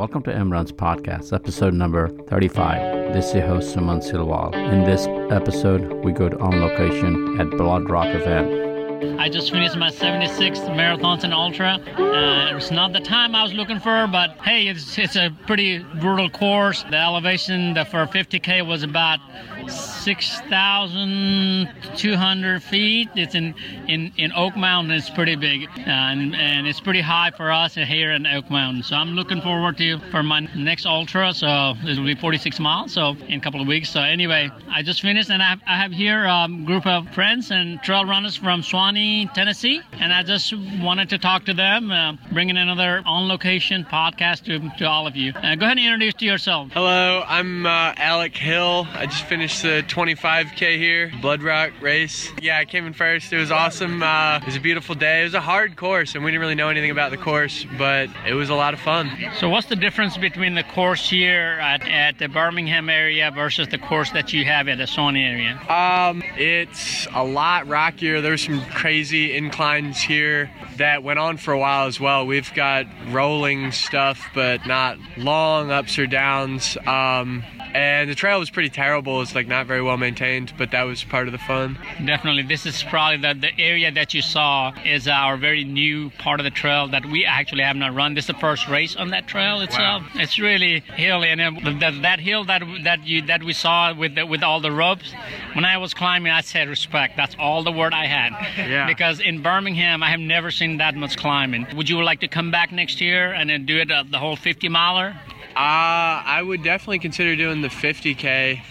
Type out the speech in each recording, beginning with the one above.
Welcome to M Run's Podcast, episode number 35. This is your host, Suman Silwal. In this episode, we go to on location at Blood Rock Event. I just finished my 76th marathons and ultra. It's not the time I was looking for, but hey, it's a pretty brutal course. The elevation for 50K was about 6,200 feet. It's in Oak Mountain. It's pretty big, and it's pretty high for us here in Oak Mountain. So I'm looking forward to for my next ultra. So it'll be 46 miles. So in a couple of weeks. So anyway, I just finished, and I have here a group of friends and trail runners from Swanee, Tennessee, and I just wanted to talk to them, bringing another on location podcast to all of you. Go ahead and introduce to yourself. Hello, I'm Alec Hill. I just finished the 25K here, Blood Rock race. Yeah, I came in first. It was awesome. It was a beautiful day. It was a hard course, and we didn't really know anything about the course, but it was a lot of fun. So what's the difference between the course here at the Birmingham area versus the course that you have at the Swanee area? It's a lot rockier. There's some crazy inclines here that went on for a while as well. We've got rolling stuff, but not long ups or downs. And the trail was pretty terrible. It's like not very well maintained, but that was part of the fun. Definitely. This is probably the area that you saw is our very new part of the trail that we actually have not run. This is the first race on that trail itself. Wow. It's really hilly, and that hill that we saw with all the ropes, when I was climbing, I said respect. That's all the word I had. Yeah. Because in Birmingham, I have never seen that much climbing. Would you like to come back next year and then do it the whole 50-miler? I would definitely consider doing the 50K.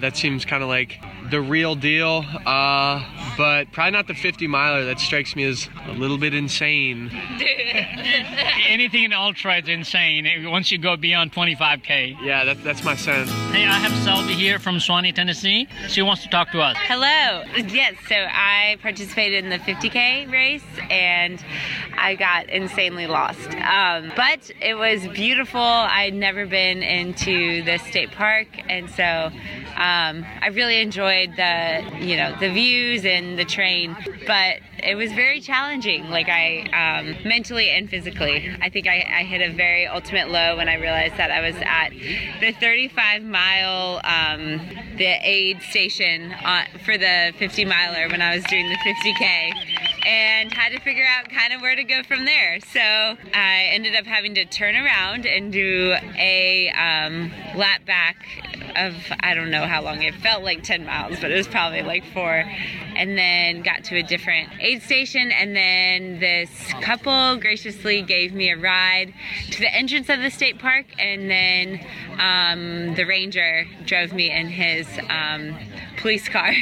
That seems kind of like the real deal, but probably not the 50-miler. That strikes me as a little bit insane. Anything in ultra is insane once you go beyond 25K. Yeah, that's my sense. Hey, I have Selby here from Swanee, Tennessee. She wants to talk to us. Hello. Yes, so I participated in the 50K race, and I got insanely lost. But it was beautiful. I'd never been into the state park, and so I really enjoyed the views and the train, but it was very challenging, like I mentally and physically. I think I hit a very ultimate low when I realized that I was at the 35-mile, the aid station for the 50-miler when I was doing the 50K, and had to figure out kind of where to go from there. So I ended up having to turn around and do a lap back of, I don't know how long, it felt like 10 miles, but it was probably like 4, and then got to a different aid station, and then this couple graciously gave me a ride to the entrance of the state park, and then the ranger drove me in his police car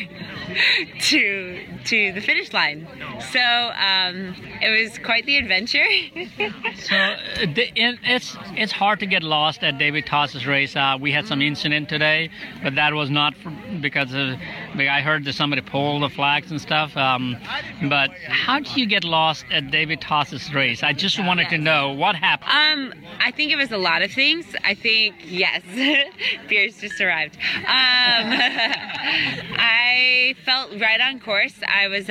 to the finish line. So it was quite the adventure. So it's hard to get lost at David Toss's race. We had some incident today, but that was not because I heard that somebody pulled the flags and stuff. But how do you get lost at David Toss's race? I just wanted to know what happened. I think it was a lot of things. I think, yes, Pierce just arrived. I felt right on course. I was,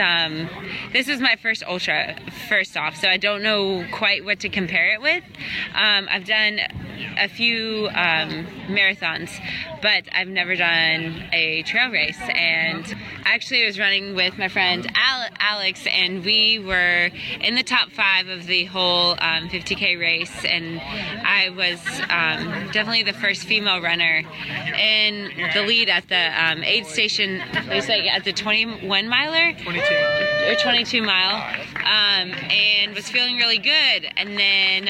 this was my first ultra, first off, so I don't know quite what to compare it with. I've done a few marathons, but I've never done a trail race, and actually I was running with my friend Alex, and we were in the top 5 of the whole 50K race, and I was definitely the first female runner in the lead at the aid station. It was like at the 21 miler 22 mile, and was feeling really good, and then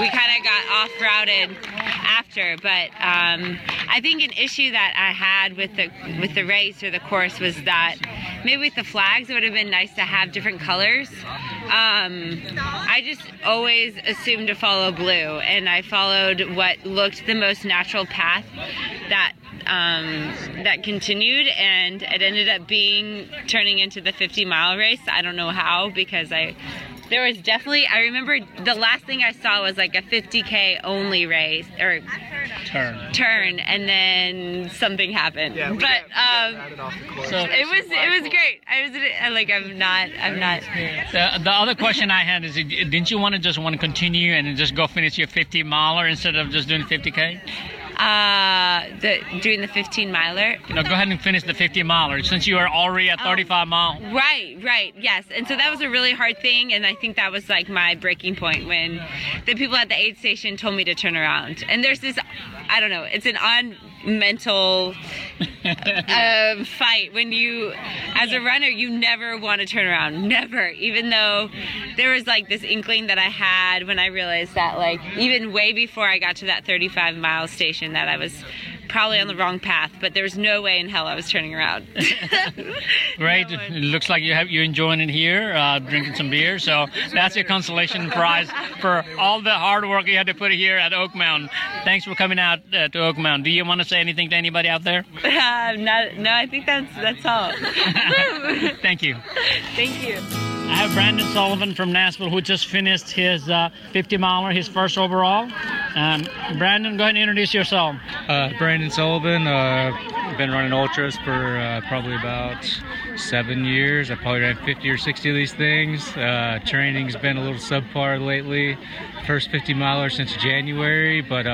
we kind of got off routed after, but I think an issue that I had with the race or the course was that maybe with the flags it would have been nice to have different colors. I just always assumed to follow blue, and I followed what looked the most natural path that continued, and it ended up turning into the 50-mile race. I don't know how, because I There was definitely, I remember the last thing I saw was like a 50K only race or turn, and then something happened. Yeah, but it was great. I'm not. The other question I had is, didn't you want to continue and just go finish your 50 miler instead of just doing 50K? Doing the 15 miler. No, go ahead and finish the 50 miler since you are already at 35 mile. Right, yes. And so that was a really hard thing, and I think that was like my breaking point when the people at the aid station told me to turn around. And there's this, I don't know, it's an mental fight when you, as a runner, you never want to turn around, never. Even though there was like this inkling that I had when I realized that, like, even way before I got to that 35 mile station, that I was probably on the wrong path, but there was no way in hell I was turning around. Great. No, it looks like you're enjoying it here, drinking some beer. So that's your consolation prize for all the hard work you had to put here at Oak Mountain. Thanks for coming out to Oak Mountain. Do you want to say anything to anybody out there? No, I think that's all. Thank you. Thank you. I have Brandon Sullivan from Nashville, who just finished his 50-miler, his first overall. Brandon, go ahead and introduce yourself. Brandon Sullivan. I've been running ultras for probably about 7 years. I probably ran 50 or 60 of these things. Training's been a little subpar lately. First 50-miler since January, but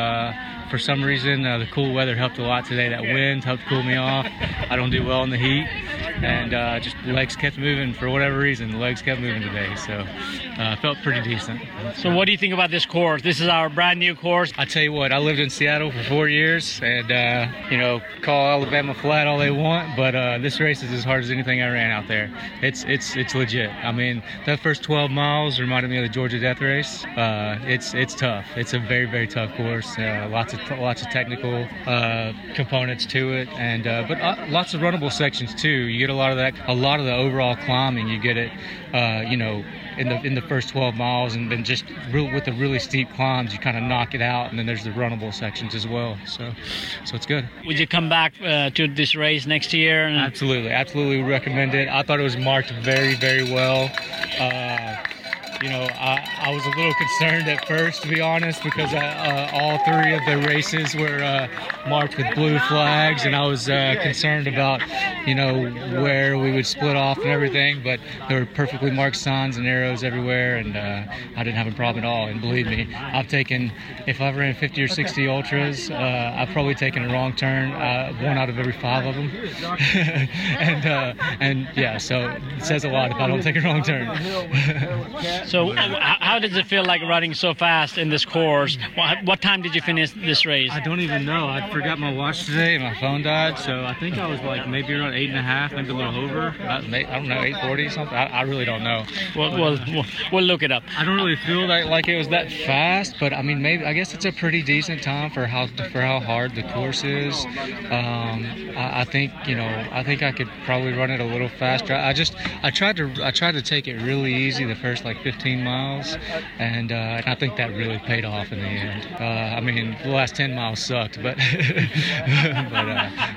for some reason the cool weather helped a lot today. That wind helped cool me off. I don't do well in the heat, and just legs kept moving for whatever reason. The legs kept moving today, so felt pretty decent. So what do you think about this course? This is our brand new course. I tell you what, I lived in Seattle for 4 years, and call Alabama flat all they want, but this race is as hard as anything I ran out there. It's legit. I mean, that first 12 miles reminded me of the Georgia Death Race. It's tough. It's a very, very tough course. Lots of technical components to it, and but lots of runnable sections too. You get a lot of that. A lot of the overall climbing, you get it. In the first 12 miles, and then just with the really steep climbs, you kind of knock it out, and then there's the runnable sections as well. So it's good. Would you come back to this race next year? Absolutely recommend it. I thought it was marked very, very well. I was a little concerned at first, to be honest, because all three of the races were marked with blue flags, and I was concerned about, where we would split off and everything, but there were perfectly marked signs and arrows everywhere, and I didn't have a problem at all. And believe me, if I've ran 50 or 60 ultras, I've probably taken a wrong turn, one out of every five of them. So it says a lot if I don't take a wrong turn. So how does it feel like running so fast in this course? What time did you finish this race? I don't even know. I forgot my watch today and my phone died, so I think I was like maybe around 8.5, maybe a little over. I don't know, 8:40 something. I really don't know. We'll look it up. I don't really feel like it was that fast, but I mean, maybe I guess it's a pretty decent time for how hard the course is. I think I could probably run it a little faster. I tried to take it really easy the first like 15 miles, and I think that really paid off in the end. The last 10 miles sucked, but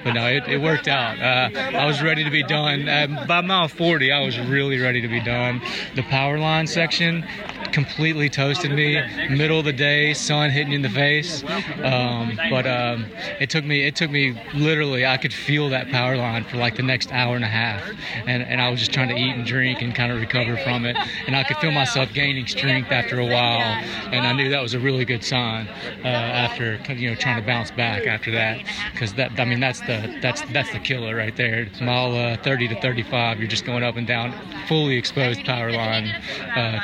but no, it worked out. I was ready to be done. By mile 40, I was really ready to be done. The power line section completely toasted me. Middle of the day, sun hitting you in the face. But it took me literally, I could feel that power line for like the next hour and a half, and I was just trying to eat and drink and kind of recover from it, and I could feel myself gaining strength after a while, and I knew that was a really good sign. After trying to bounce back after that, because that's the killer right there. Mile 30 to 35, you're just going up and down fully exposed power line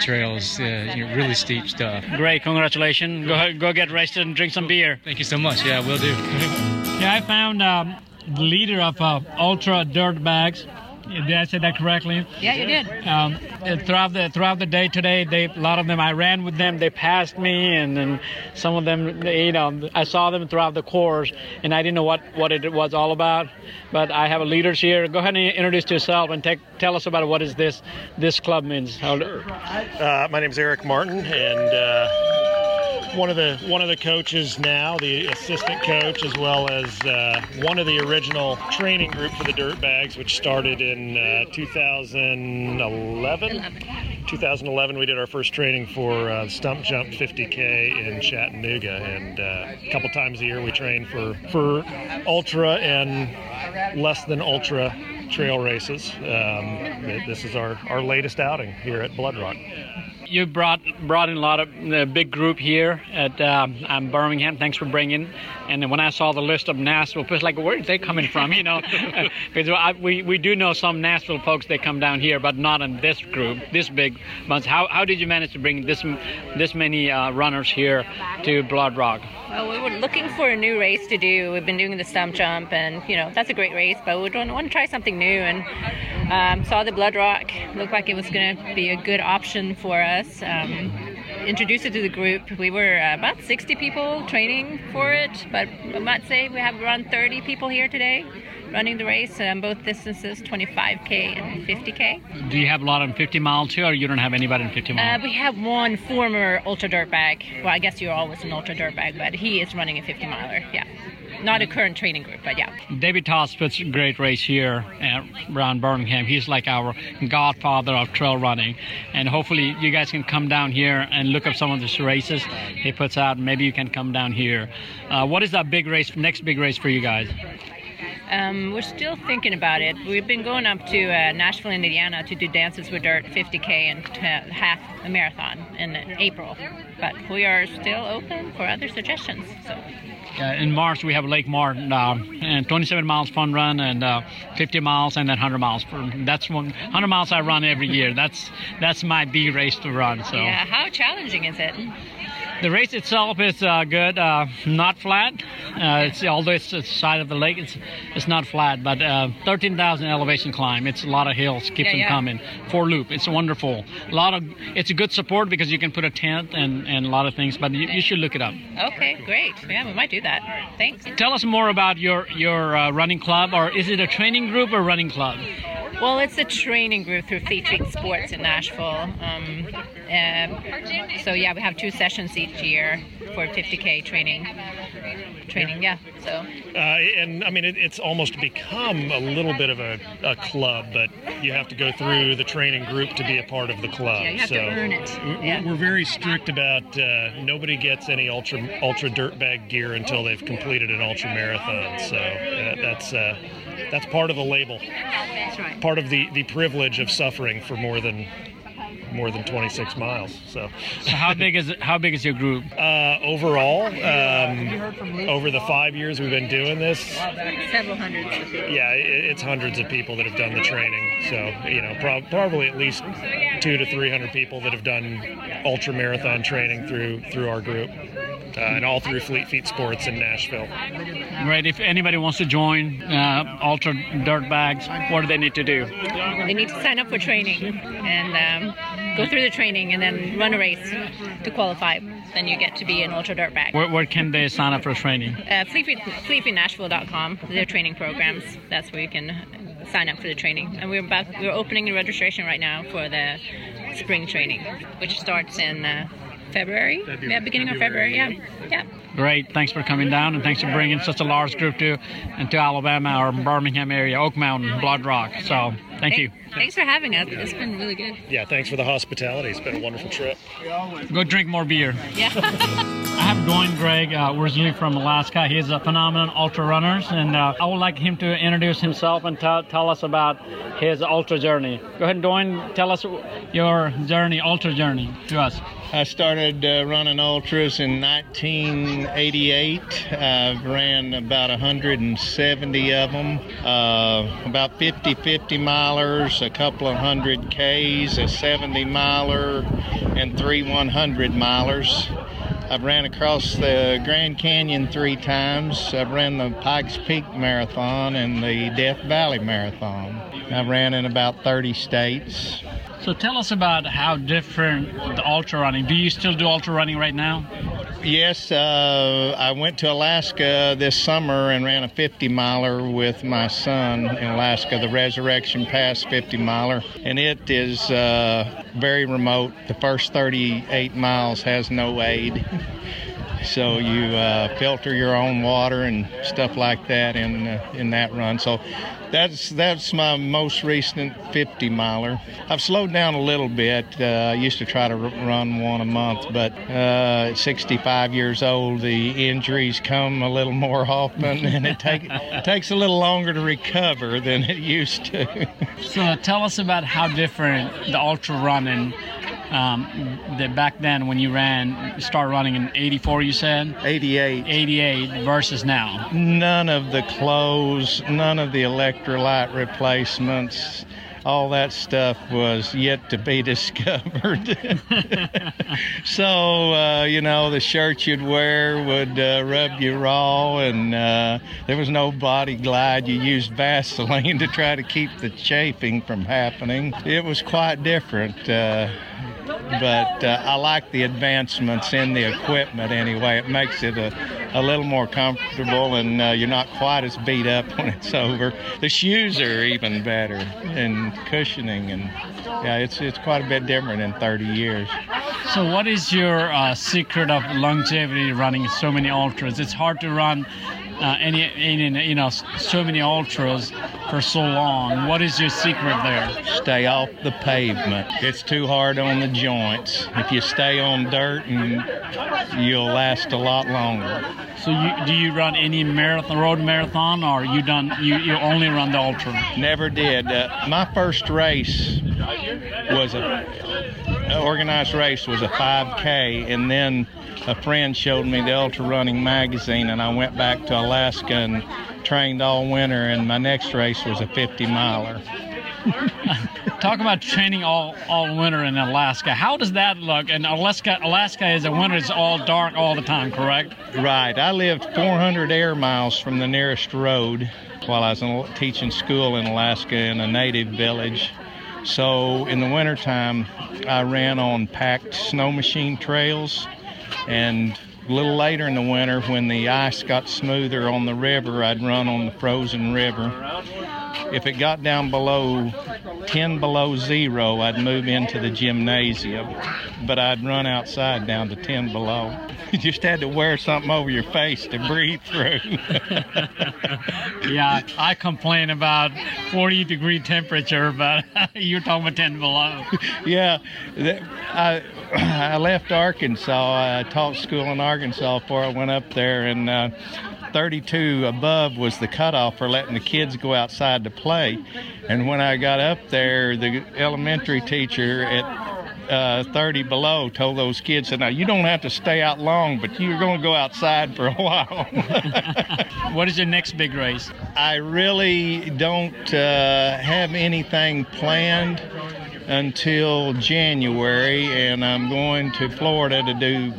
trails, really steep stuff. Great, congratulations. Go get rested and drink some beer. Thank you so much. Yeah, will do. Yeah, I found the leader of Ultra Dirt Bags. Did I say that correctly? Yeah, you did. Throughout the day today, a lot of them, I ran with them. They passed me, and then some of them, I saw them throughout the course, and I didn't know what it was all about. But I have a leaders here. Go ahead and introduce yourself and tell us about what is this club means. Sure. My name is Eric Martin, and one of the coaches now, the assistant coach, as well as one of the original training group for the Dirtbags, which started in 2011. 2011, we did our first training for Stump Jump 50K in Chattanooga, and a couple times a year we train for ultra and less than ultra trail races. This is our latest outing here at Blood Rock. You brought in a lot of the big group here at Birmingham. Thanks for bringing. And when I saw the list of Nashville, it's like, where are they coming from? You know, because we do know some Nashville folks that come down here, but not in this group, this big bunch. How did you manage to bring this many runners here to Blood Rock? Well, we were looking for a new race to do. We've been doing the Stump Jump, and you know that's a great race, but we want to try something new. And saw the Blood Rock, looked like it was going to be a good option for us. Introduced it to the group. We were about 60 people training for it, but I might say we have around 30 people here today running the race on both distances, 25K and 50K. Do you have a lot on 50 mile too, or you don't have anybody in 50 mile? We have one former ultra dirt bag. Well, I guess you're always an ultra dirt bag, but he is running a 50 miler, yeah. Not a current training group, but yeah. David Toss puts a great race here around Birmingham. He's like our godfather of trail running. And hopefully you guys can come down here and look up some of the races he puts out. Maybe you can come down here. What is that big race, next big race for you guys? We're still thinking about it. We've been going up to Nashville, Indiana to do Dances with Dirt 50K and half a marathon in April. But we are still open for other suggestions. So. In March, we have Lake Martin, and 27 miles fun run, and 50 miles, and then 100 miles. That's 100 miles I run every year. That's my B race to run. So. Yeah, how challenging is it? The race itself is good, not flat. It's although it's the side of the lake, it's not flat, but 13,000 elevation climb. It's a lot of hills, keep them coming. Four loop, it's wonderful. It's a good support because you can put a tent and a lot of things, but you should look it up. Okay, great. Yeah, we might do that. Thanks. Tell us more about your running club, or is it a training group or running club? Well, it's a training group through Fleet Feet Sports in Nashville. So yeah, we have two sessions each year for 50K training. Yeah. So. And I mean, it's almost become a little bit of a club, but you have to go through the training group to be a part of the club. Yeah, you have to earn it. Yeah. We're very strict about nobody gets any ultra dirt bag gear until they've completed an ultra marathon. So that's part of the label. That's right. Part of the privilege of suffering for more than 26 miles. So how big is your group? Overall, over the 5 years we've been doing this, several hundreds of people. Yeah, it's hundreds of people that have done the training. So you know, probably at least 200 to 300 people that have done ultra marathon training through our group. And all through Fleet Feet Sports in Nashville. Right. If anybody wants to join Ultra Dirt Bags, what do they need to do? They need to sign up for training and go through the training and then run a race to qualify. Then you get to be an ultra dirt bag. Where can they sign up for training? FleetFeetNashville.com. Their training programs. That's where you can sign up for the training. And we're opening the registration right now for the spring training, which starts in. February. Yeah, beginning of February, yeah. Great, thanks for coming down, and thanks for bringing such a large group to Alabama or Birmingham area, Oak Mountain, Blood Rock, so thank you. Thanks for having us, it's been really good. Yeah, thanks for the hospitality, it's been a wonderful trip. Go drink more beer. Yeah. I have Dwayne Greg, originally from Alaska. He's a phenomenal ultra runner, and I would like him to introduce himself and tell us about his ultra journey. Go ahead, Dwayne, tell us your ultra journey to us. I started running ultras in 1988. I've ran about 170 of them, about 50 milers, a couple of 100Ks, a 70 miler, and 3 100 milers. I've ran across the Grand Canyon 3 times. I've ran the Pikes Peak Marathon and the Death Valley Marathon. I've ran in about 30 states. So tell us about how different the ultra running. Do you still do ultra running right now? Yes, I went to Alaska this summer and ran a 50 miler with my son in Alaska, the Resurrection Pass 50 miler. And it is very remote. The first 38 miles has no aid. so you filter your own water and stuff like that in that run. So that's my most recent 50 miler. I've slowed down a little bit. I used to try to run one a month, but at 65 years old, the injuries come a little more often, and it takes a little longer to recover than it used to. So tell us about how different the ultra running that back then when you started running in 84, you said? 88 versus now. None of the clothes, none of the electrolyte replacements, all that stuff was yet to be discovered. So, the shirt you'd wear would rub you raw, and there was no body glide. You used Vaseline to try to keep the chafing from happening. It was quite different. But I like the advancements in the equipment anyway. It makes it a little more comfortable, and you're not quite as beat up when it's over. The shoes are even better, and cushioning, and yeah, it's quite a bit different in 30 years. So what is your secret of longevity running so many ultras? It's hard to run so many ultras for so long. What is your secret there? Stay off the pavement. It's too hard on the joints. If you stay on dirt, and you'll last a lot longer. So do you run any road marathon, or you only run the ultra? Never did. My first race was an organized race was a 5K, and then a friend showed me the Ultra Running magazine, and I went back to Alaska and trained all winter, and my next race was a 50-miler. Talk about training all winter in Alaska. How does that look? And Alaska is a winter, it's all dark all the time, correct? Right. I lived 400 air miles from the nearest road while I was teaching school in Alaska in a native village. So in the wintertime, I ran on packed snow machine trails. And a little later in the winter, when the ice got smoother on the river, I'd run on the frozen river. If it got down below 10 below zero, I'd move into the gymnasium, but I'd run outside down to 10 below. You just had to wear something over your face to breathe through. Yeah, I complain about 40-degree temperature, but you're talking about 10 below. Yeah, I left Arkansas. I taught school in Arkansas before I went up there, and 32 above was the cutoff for letting the kids go outside to play. And when I got up there, the elementary teacher at 30 below told those kids that, now you don't have to stay out long, but you're going to go outside for a while. What is your next big race? I really don't have anything planned until January, and I'm going to Florida to do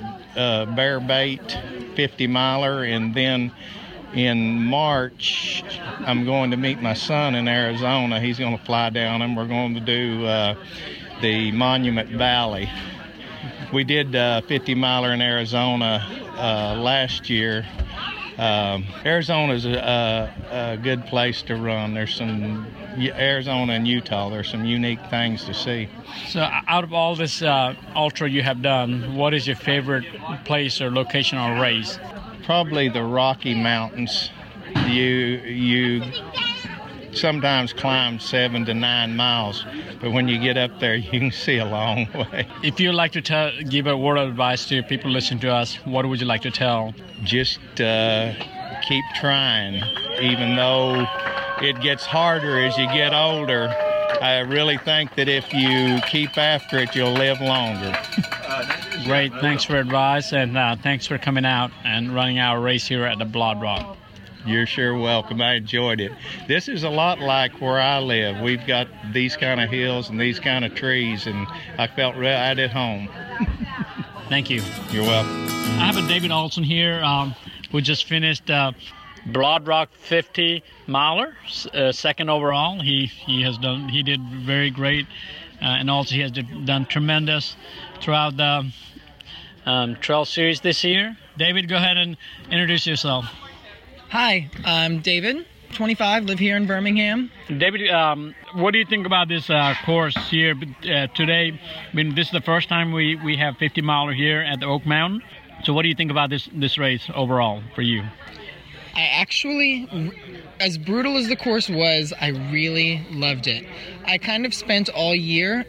bear bait 50 miler, and then in March I'm going to meet my son in Arizona. He's going to fly down, and we're going to do the Monument Valley. We did 50 miler in Arizona last year. Arizona's a good place to run. Arizona and Utah, there's some unique things to see. So out of all this ultra you have done, what is your favorite place or location or race? Probably the Rocky Mountains. You sometimes climb 7 to 9 miles, but when you get up there, you can see a long way. If you'd like to give a word of advice to people listening to us, what would you like to tell? Just keep trying, even though it gets harder as you get older. I really think that if you keep after it, you'll live longer. Great. Thanks for advice, and thanks for coming out and running our race here at the Blood Rock. You're sure welcome. I enjoyed it. This is a lot like where I live. We've got these kind of hills and these kind of trees, and I felt right at home. Thank you. You're welcome. I have a David Olson here. We just finished Blood Rock 50 miler, second overall. He did very great, and also he has done tremendous throughout the trail series this year. David, go ahead and introduce yourself. Hi, I'm David, 25, live here in Birmingham. David, what do you think about this course here today? I mean, this is the first time we have 50 miler here at the Oak Mountain. So what do you think about this race overall for you? I actually, as brutal as the course was, I really loved it. I kind of spent all year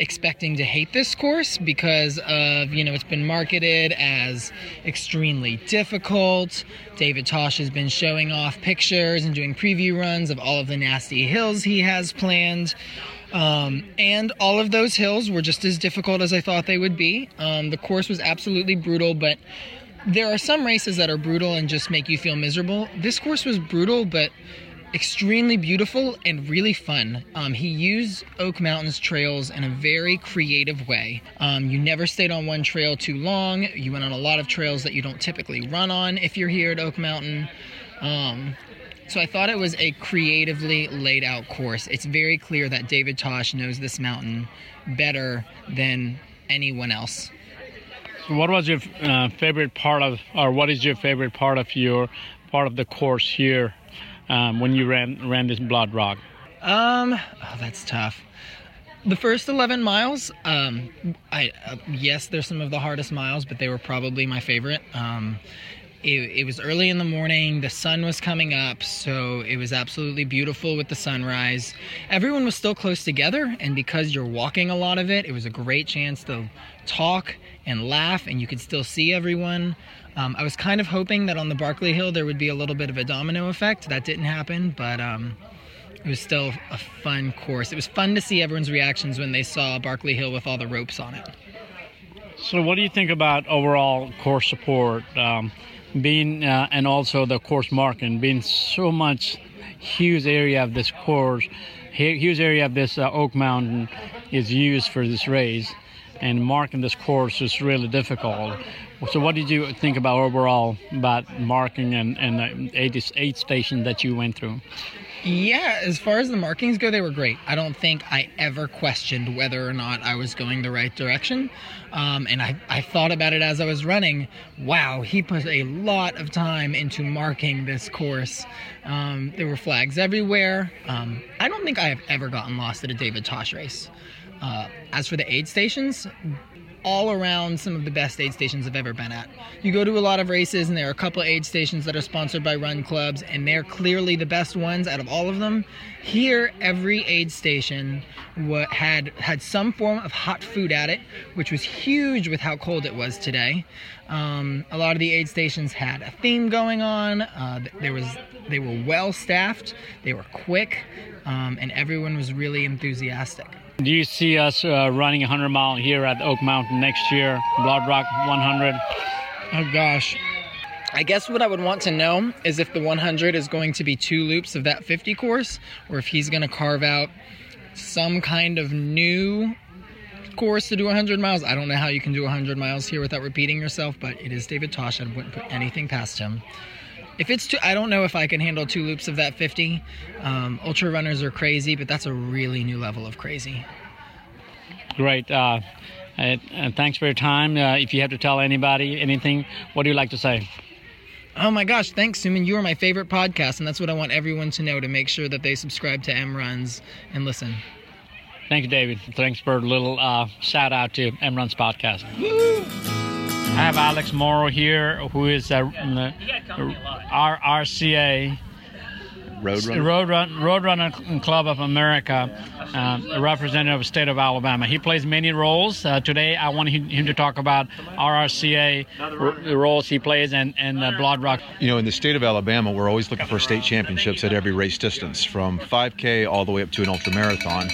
expecting to hate this course because of, it's been marketed as extremely difficult. David Tosh has been showing off pictures and doing preview runs of all of the nasty hills he has planned. And all of those hills were just as difficult as I thought they would be. The course was absolutely brutal, but there are some races that are brutal and just make you feel miserable. This course was brutal, but extremely beautiful and really fun. He used Oak Mountain's trails in a very creative way. You never stayed on one trail too long. You went on a lot of trails that you don't typically run on if you're here at Oak Mountain. So I thought it was a creatively laid out course. It's very clear that David Tosh knows this mountain better than anyone else. What was your favorite part of, or what is your favorite part of the course here when you ran this Blood Rock? That's tough. The first 11 miles, yes, they're some of the hardest miles, but they were probably my favorite. It was early in the morning, the sun was coming up, so it was absolutely beautiful with the sunrise. Everyone was still close together, and because you're walking a lot of it, it was a great chance to talk and laugh, and you could still see everyone. I was kind of hoping that on the Barkley Hill there would be a little bit of a domino effect. That didn't happen, but it was still a fun course. It was fun to see everyone's reactions when they saw Barkley Hill with all the ropes on it. So what do you think about overall course support? And also the course marking, being so much huge area of this course, huge area of this Oak Mountain is used for this race, and marking this course is really difficult. So what did you think about overall about marking and the eight station that you went through? Yeah, as far as the markings go, they were great. I don't think I ever questioned whether or not I was going the right direction. And I thought about it as I was running. Wow, he put a lot of time into marking this course. There were flags everywhere. I don't think I have ever gotten lost at a David Tosh race. As for the aid stations, all around some of the best aid stations I've ever been at. You go to a lot of races and there are a couple aid stations that are sponsored by run clubs, and they're clearly the best ones out of all of them. Here, every aid station had some form of hot food at it, which was huge with how cold it was today. A lot of the aid stations had a theme going on. They were well staffed, they were quick, and everyone was really enthusiastic. Do you see us running 100 mile here at Oak Mountain next year, Blood Rock 100? Oh gosh, I guess what I would want to know is if the 100 is going to be two loops of that 50 course, or if he's going to carve out some kind of new course to do 100 miles. I don't know how you can do 100 miles here without repeating yourself, but it is David Tosh. I wouldn't put anything past him. I don't know if I can handle two loops of that 50. Ultra runners are crazy, but that's a really new level of crazy. Great. Thanks for your time. If you have to tell anybody anything, what do you like to say? Oh my gosh, thanks, Suman. You are my favorite podcast, and that's what I want everyone to know, to make sure that they subscribe to M Run's and listen. Thank you, David. Thanks for a little shout out to M Run's Podcast. Woo! I have Alex Morrow here, who is RCA, Road Runner Club of America, a representative of the state of Alabama. He plays many roles. Today, I want him to talk about RRCA, the roles he plays, and Blood Rock. In the state of Alabama, we're always looking for state championships at every race distance, from 5K all the way up to an ultra marathon.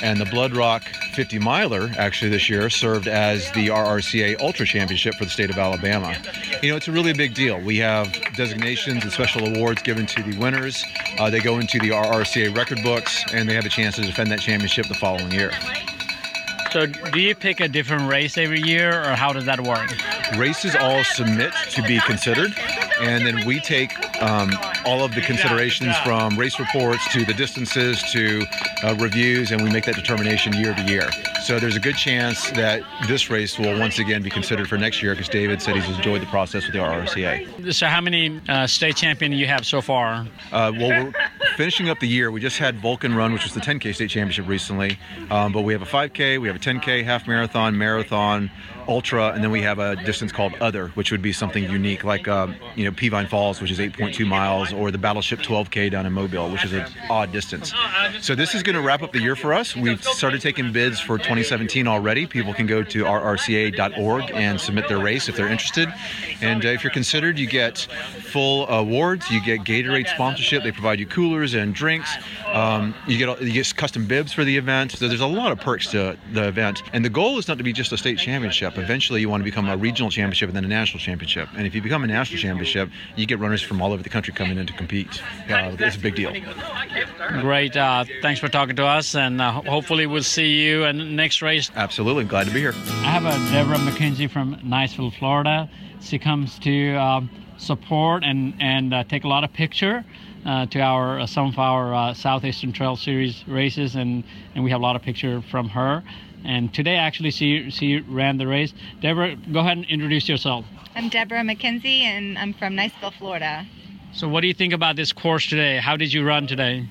And the Blood Rock 50 miler actually this year served as the RRCA Ultra Championship for the state of Alabama. It's a really big deal. We have designations and special awards given to the winners. They go into the RRCA record books, and they have a chance to defend that championship the following year. So do you pick a different race every year, or how does that work? Races all submit to be considered, and then we take all of the considerations from race reports to the distances to reviews, and we make that determination year to year. So there's a good chance that this race will once again be considered for next year, because David said he's enjoyed the process with the RRCA. So how many state champions do you have so far? Well, we're finishing up the year. We just had Vulcan Run, which was the 10K state championship recently, but we have a 5K, we have a 10K, half marathon, marathon, ultra, and then we have a distance called Other, which would be something unique, like Peavine Falls, which is 8.2 miles, or the Battleship 12K down in Mobile, which is an odd distance. So this is going to wrap up the year for us. We've started taking bids for 2017 already. People can go to rrca.org and submit their race if they're interested. And if you're considered, you get full awards, you get Gatorade sponsorship, they provide you coolers and drinks, you get custom bibs for the event. So there's a lot of perks to the event. And the goal is not to be just a state championship. Eventually you want to become a regional championship and then a national championship. And if you become a national championship, you get runners from all over the country coming in to compete. It's a big deal. Great. Thanks for talking to us, and hopefully we'll see you in the next race. Absolutely. Glad to be here. I have Deborah McKenzie from Niceville, Florida. She comes to support and take a lot of picture to our some of our Southeastern Trail Series races, and we have a lot of picture from her. And today, actually, she ran the race. Deborah, go ahead and introduce yourself. I'm Deborah McKenzie, and I'm from Niceville, Florida. So what do you think about this course today? How did you run today?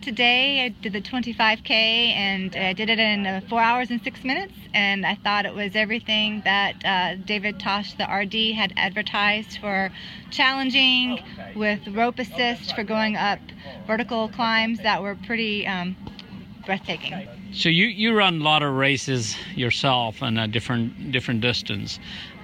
Today, I did the 25K, and I did it in 4 hours and 6 minutes, and I thought it was everything that David Toss, the RD, had advertised for challenging, with rope assist for going up vertical climbs that were pretty breathtaking. So you run a lot of races yourself in a different distance.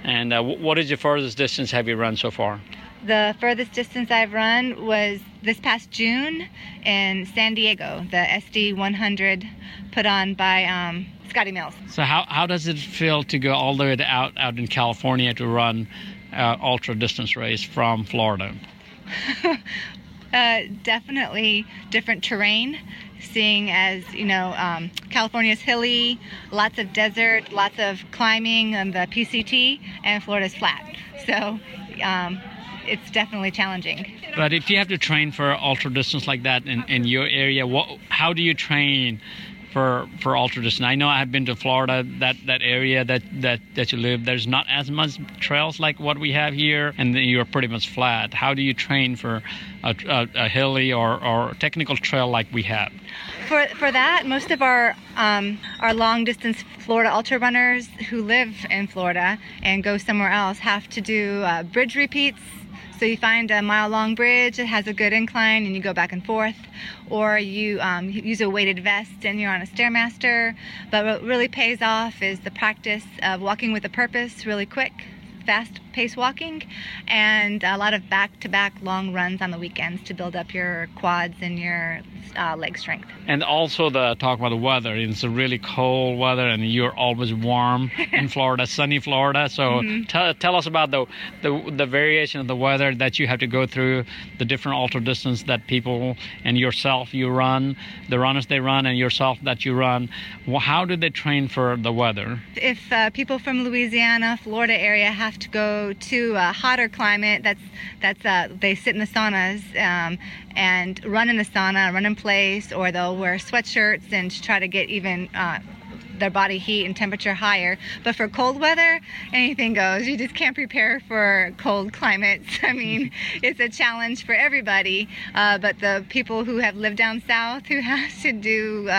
And what is your furthest distance have you run so far? The furthest distance I've run was this past June in San Diego, the SD 100 put on by Scotty Mills. So how does it feel to go all the way out in California to run an ultra distance race from Florida? Definitely different terrain, seeing as, California's hilly, lots of desert, lots of climbing on the PCT, and Florida's flat. So it's definitely challenging. But if you have to train for ultra distance like that in your area, how do you train for ultra distance? I know I have been to Florida, that area that you live, there's not as much trails like what we have here, and you're pretty much flat. How do you train for a hilly or technical trail like we have? For that, most of our long distance Florida ultra runners who live in Florida and go somewhere else have to do bridge repeats. So you find a mile-long bridge, it has a good incline, and you go back and forth. Or you use a weighted vest and you're on a Stairmaster. But what really pays off is the practice of walking with a purpose, really quick, fast-paced walking, and a lot of back-to-back long runs on the weekends to build up your quads and your leg strength. And also talk about the weather. It's a really cold weather, and you're always warm in Florida, sunny Florida. So tell us about the variation of the weather that you have to go through, the different ultra distance that people and yourself you run, the runners they run, and yourself that you run. Well, how do they train for the weather? If people from Louisiana, Florida area have to go to a hotter climate, that's they sit in the saunas and run in the sauna, run in place, or they'll wear sweatshirts and try to get even their body heat and temperature higher. But for cold weather, anything goes. You just can't prepare for cold climates. I mean, it's a challenge for everybody, but the people who have lived down south who have to do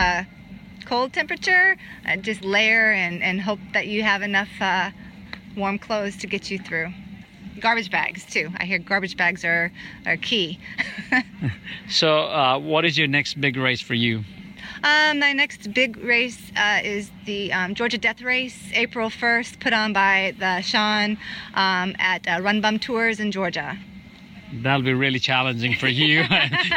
cold temperature, just layer and hope that you have enough warm clothes to get you through. Garbage bags too. I hear garbage bags are key. So what is your next big race for you? My next big race is the Georgia Death Race, April 1st, put on by the Sean at Run Bum Tours in Georgia. That'll be really challenging for you.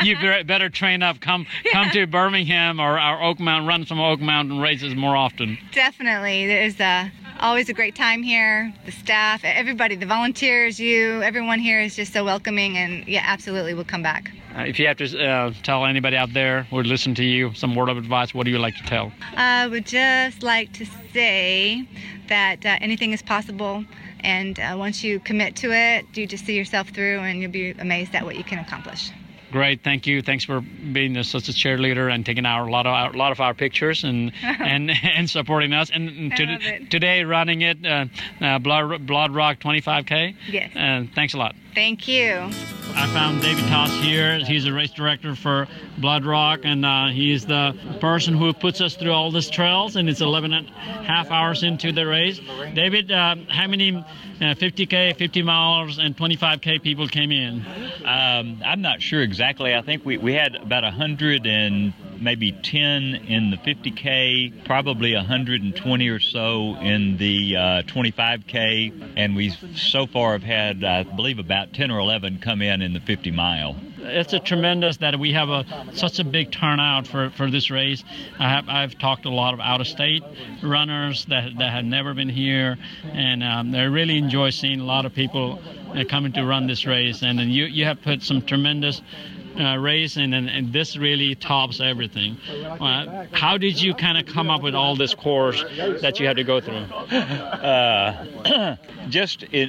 You better train up. Come to Birmingham or our Oak Mountain, run some Oak Mountain races more often. Definitely. There's always a great time here. The staff, everybody, the volunteers, everyone here is just so welcoming, and yeah, absolutely, we'll come back. If you have to tell anybody out there who would listen to you some word of advice, what do you like to tell? I would just like to say that anything is possible, and once you commit to it, you just see yourself through, and you'll be amazed at what you can accomplish. Great, thank you. Thanks for being such a cheerleader and taking a lot of our pictures and supporting us. And today running it Blood Rock 25K. Yes. Thanks a lot. Thank you. I found David Toss here. He's a race director for Blood Rock, and he's the person who puts us through all these trails, and it's 11 and a half hours into the race. David, how many 50K, 50 miles, and 25K people came in? I'm not sure exactly. I think we had about 100 and maybe 10 in the 50K, probably 120 or so in the 25K, and we so far have had, I believe, about 10 or 11 come in the 50 mile. It's a tremendous that we have such a big turnout for this race. I've talked to a lot of out-of-state runners that have never been here, and they really enjoy seeing a lot of people coming to run this race. And then you have put some tremendous race, and this really tops everything. How did you kind of come up with all this course that you had to go through?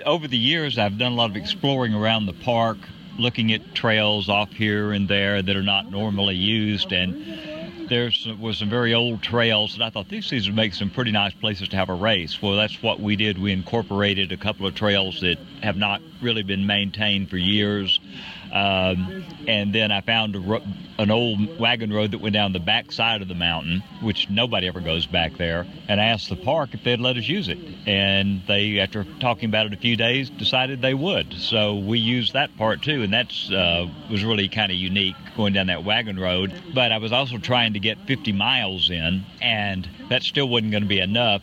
Over the years, I've done a lot of exploring around the park, looking at trails off here and there that are not normally used, and there was some very old trails, and I thought these would make some pretty nice places to have a race. Well, that's what we did. We incorporated a couple of trails that have not really been maintained for years, and then I found an old wagon road that went down the back side of the mountain, which nobody ever goes back there, and I asked the park if they'd let us use it, and they, after talking about it a few days, decided they would. So we used that part too, and that's was really kind of unique, going down that wagon road. But I was also trying to get 50 miles in, and that still wasn't going to be enough,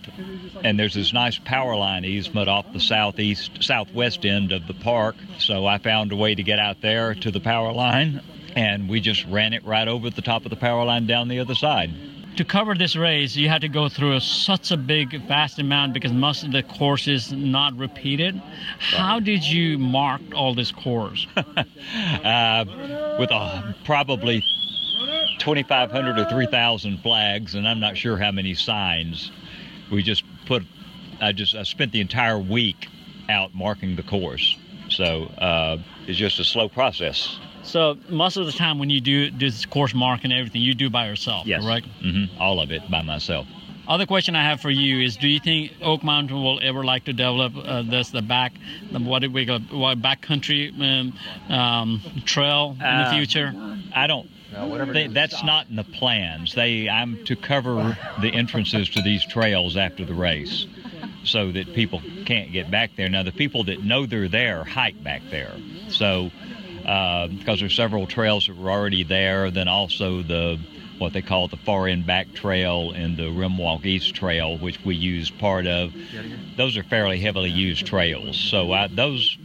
and there's this nice power line easement off the southwest end of the park, so I found a way to get out there to the power line, and we just ran it right over the top of the power line down the other side. To cover this race, you had to go through such a big, vast amount because most of the course is not repeated. How did you mark all this course? With probably 2,500 or 3,000 flags, and I'm not sure how many signs. I spent the entire week out marking the course. So it's just a slow process. So most of the time when you do this course mark and everything, you do by yourself, yes. Correct? Mm-hmm. All of it by myself. Other question I have for you is, do you think Oak Mountain will ever like to develop backcountry trail in the future? I don't. That's not in the plans. I'm to cover the entrances to these trails after the race, so that people can't get back there. Now, the people that know they're there hike back there. So, because there's several trails that were already there, then also what they call the far end back trail and the Rimwalk East Trail, which we used part of. Those are fairly heavily used trails. So those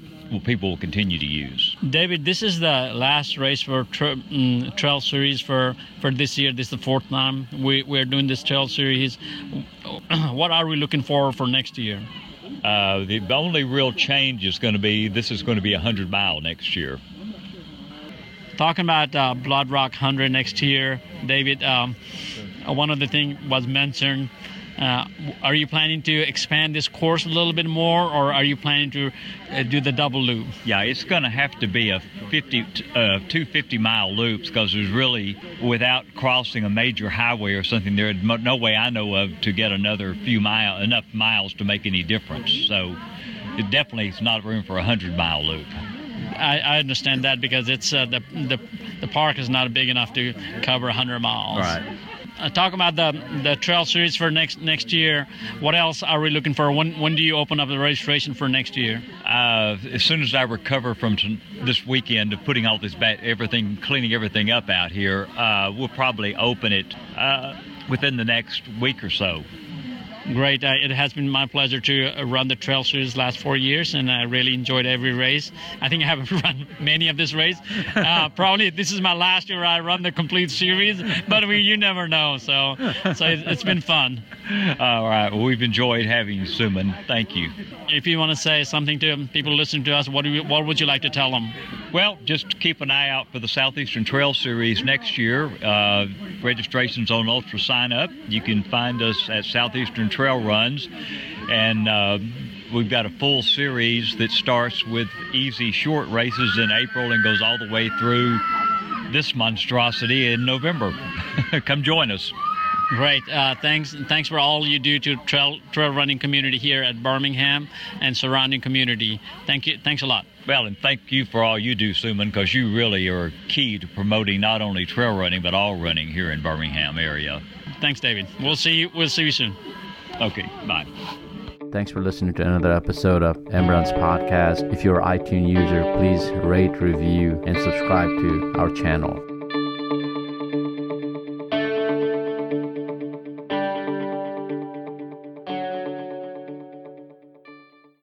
people will continue to use. David, this is the last race for trail series for this year. This is the fourth time we're doing this trail series. What are we looking for next year? The only real change is going to be, this is going to be 100 mile next year. Talking about Blood Rock 100 next year, David, one of the things was mentioned. Are you planning to expand this course a little bit more, or are you planning to do the double loop? Yeah, it's going to have to be two 50-mile loops, because there's really, without crossing a major highway or something, there's no way I know of to get another enough miles to make any difference. So it definitely is not room for a 100-mile loop. I understand that, because it's the park is not big enough to cover 100 miles. Right. Talk about the trail series for next year. What else are we looking for? When do you open up the registration for next year? As soon as I recover from this weekend of putting all this cleaning everything up out here, we'll probably open it within the next week or so. Great. It has been my pleasure to run the trail series the last 4 years, and I really enjoyed every race. I think I haven't run many of this race. Probably this is my last year I run the complete series, but you never know. So it's been fun. All right. Well, we've enjoyed having you, Suman. Thank you. If you want to say something to people listening to us, what would you like to tell them? Well, just keep an eye out for the Southeastern Trail Series next year. Registration's on Ultra Sign Up. You can find us at Southeastern Trail Runs, and we've got a full series that starts with easy short races in April and goes all the way through this monstrosity in November. Come join us. Great. Thanks for all you do to trail running community here at Birmingham and surrounding community. Thank you. Thanks a lot. Well, and thank you for all you do, Suman, because you really are key to promoting not only trail running but all running here in Birmingham area. Thanks, David. We'll see you soon. Okay. Bye. Thanks for listening to another episode of M Run's Podcast. If you're an iTunes user, please rate, review, and subscribe to our channel.